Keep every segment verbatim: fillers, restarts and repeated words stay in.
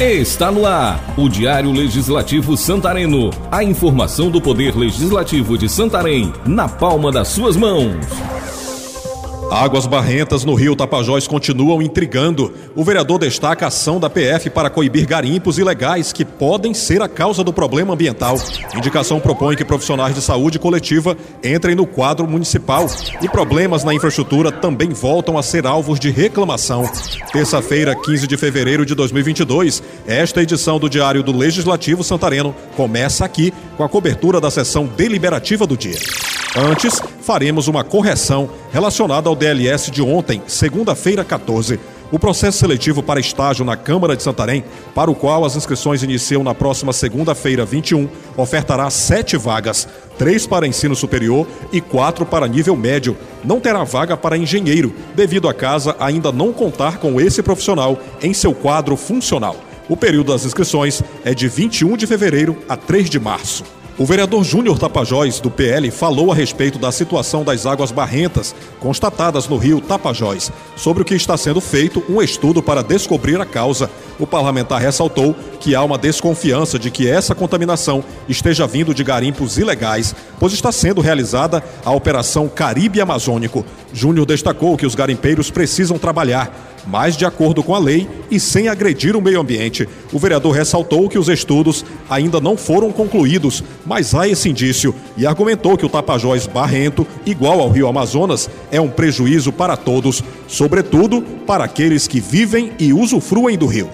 Está no ar, o Diário Legislativo Santareno. A informação do Poder Legislativo de Santarém, na palma das suas mãos. Águas barrentas no Rio Tapajós continuam intrigando. O vereador destaca a ação da P F para coibir garimpos ilegais que podem ser a causa do problema ambiental. Indicação propõe que profissionais de saúde coletiva entrem no quadro municipal. E problemas na infraestrutura também voltam a ser alvos de reclamação. Terça-feira, quinze de fevereiro de dois mil e vinte e dois, esta edição do Diário do Legislativo Santareno começa aqui com a cobertura da sessão deliberativa do dia. Antes, faremos uma correção relacionada ao D L S de ontem, segunda-feira, quatorze. O processo seletivo para estágio na Câmara de Santarém, para o qual as inscrições iniciam na próxima segunda-feira, vinte e um, ofertará sete vagas, três para ensino superior e quatro para nível médio. Não terá vaga para engenheiro, devido a casa ainda não contar com esse profissional em seu quadro funcional. O período das inscrições é de vinte e um de fevereiro a três de março. O vereador Júnior Tapajós, do P L, falou a respeito da situação das águas barrentas constatadas no Rio Tapajós, sobre o que está sendo feito um estudo para descobrir a causa. O parlamentar ressaltou que há uma desconfiança de que essa contaminação esteja vindo de garimpos ilegais, pois está sendo realizada a Operação Caribe Amazônico. Júnior destacou que os garimpeiros precisam trabalhar, mas de acordo com a lei e sem agredir o meio ambiente. O vereador ressaltou que os estudos ainda não foram concluídos, mas há esse indício, e argumentou que o Tapajós barrento, igual ao Rio Amazonas, é um prejuízo para todos, sobretudo para aqueles que vivem e usufruem do rio.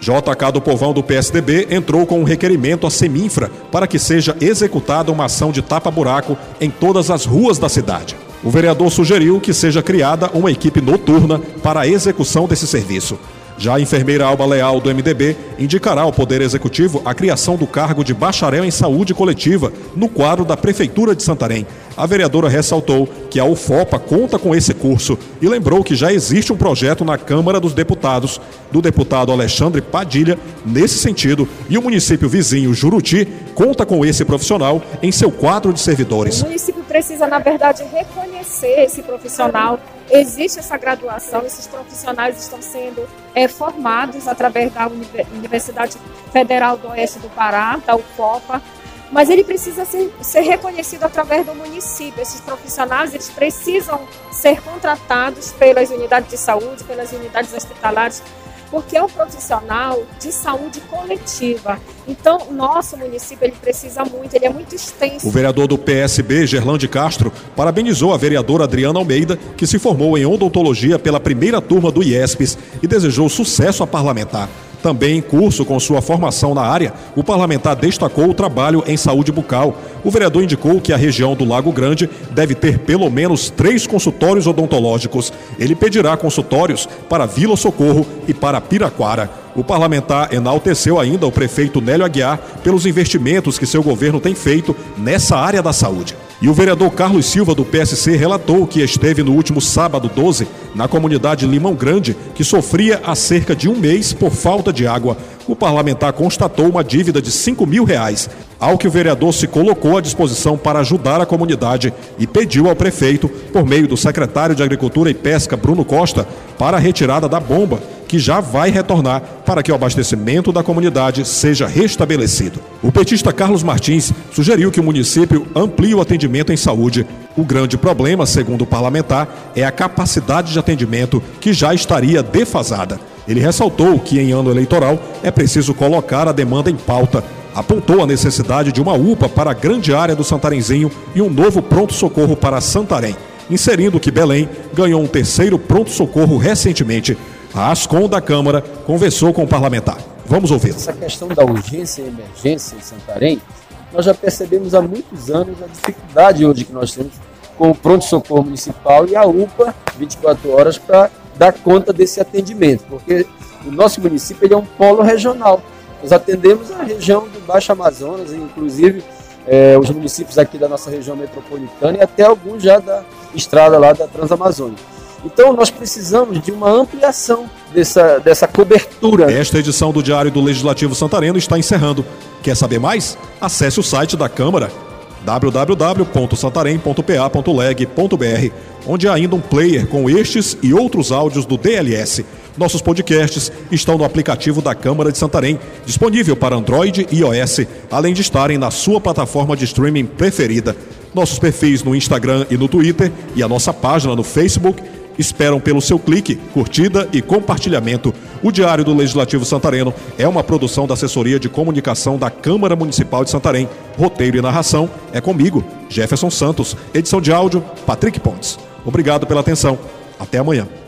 J K do Povão, do P S D B, entrou com um requerimento à Seminfra para que seja executada uma ação de tapa-buraco em todas as ruas da cidade. O vereador sugeriu que seja criada uma equipe noturna para a execução desse serviço. Já a enfermeira Alba Leal, do M D B, indicará ao Poder Executivo a criação do cargo de bacharel em saúde coletiva no quadro da Prefeitura de Santarém. A vereadora ressaltou que a UFOPA conta com esse curso e lembrou que já existe um projeto na Câmara dos Deputados, do deputado Alexandre Padilha, nesse sentido, e o município vizinho, Juruti, conta com esse profissional em seu quadro de servidores. O município precisa, na verdade, reconhecer esse profissional. Existe essa graduação, esses profissionais estão sendo é, formados através da Universidade Federal do Oeste do Pará, da UFOPA, mas ele precisa ser, ser reconhecido através do município. Esses profissionais, eles precisam ser contratados pelas unidades de saúde, pelas unidades hospitalares, porque é um profissional de saúde coletiva. Então, o nosso município, ele precisa muito, ele é muito extenso. O vereador do P S B, Gerlande Castro, parabenizou a vereadora Adriana Almeida, que se formou em odontologia pela primeira turma do IESPES e desejou sucesso à parlamentar. Também em curso com sua formação na área, o parlamentar destacou o trabalho em saúde bucal. O vereador indicou que a região do Lago Grande deve ter pelo menos três consultórios odontológicos. Ele pedirá consultórios para Vila Socorro e para Piraquara. O parlamentar enalteceu ainda o prefeito Nélio Aguiar pelos investimentos que seu governo tem feito nessa área da saúde. E o vereador Carlos Silva, do P S C, relatou que esteve no último sábado doze na comunidade Limão Grande, que sofria há cerca de um mês por falta de água. O parlamentar constatou uma dívida de cinco mil reais, ao que o vereador se colocou à disposição para ajudar a comunidade e pediu ao prefeito, por meio do secretário de Agricultura e Pesca, Bruno Costa, para a retirada da bomba, que já vai retornar para que o abastecimento da comunidade seja restabelecido. O petista Carlos Martins sugeriu que o município amplie o atendimento em saúde. O grande problema, segundo o parlamentar, é a capacidade de atendimento, que já estaria defasada. Ele ressaltou que em ano eleitoral é preciso colocar a demanda em pauta. Apontou a necessidade de uma UPA para a grande área do Santarenzinho e um novo pronto-socorro para Santarém, inserindo que Belém ganhou um terceiro pronto-socorro recentemente. A ASCOM da Câmara conversou com o parlamentar. Vamos ouvi-lo. Essa questão da urgência e emergência em Santarém, nós já percebemos há muitos anos a dificuldade hoje que nós temos com o pronto-socorro municipal e a UPA vinte e quatro horas para dar conta desse atendimento, porque o nosso município ele é um polo regional. Nós atendemos a região do Baixo Amazonas, inclusive é, os municípios aqui da nossa região metropolitana e até alguns já da estrada lá da Transamazônica. Então nós precisamos de uma ampliação dessa, dessa cobertura. Esta edição do Diário do Legislativo Santareno está encerrando. Quer saber mais? Acesse o site da Câmara w w w ponto santarém ponto p a ponto leg ponto b r, onde há ainda um player com estes e outros áudios do D L S. Nossos podcasts estão no aplicativo da Câmara de Santarém, disponível para Android e iOS, além de estarem na sua plataforma de streaming preferida. Nossos perfis no Instagram e no Twitter e a nossa página no Facebook esperam pelo seu clique, curtida e compartilhamento. O Diário do Legislativo Santareno é uma produção da Assessoria de Comunicação da Câmara Municipal de Santarém. Roteiro e narração é comigo, Jefferson Santos. Edição de áudio, Patrick Pontes. Obrigado pela atenção. Até amanhã.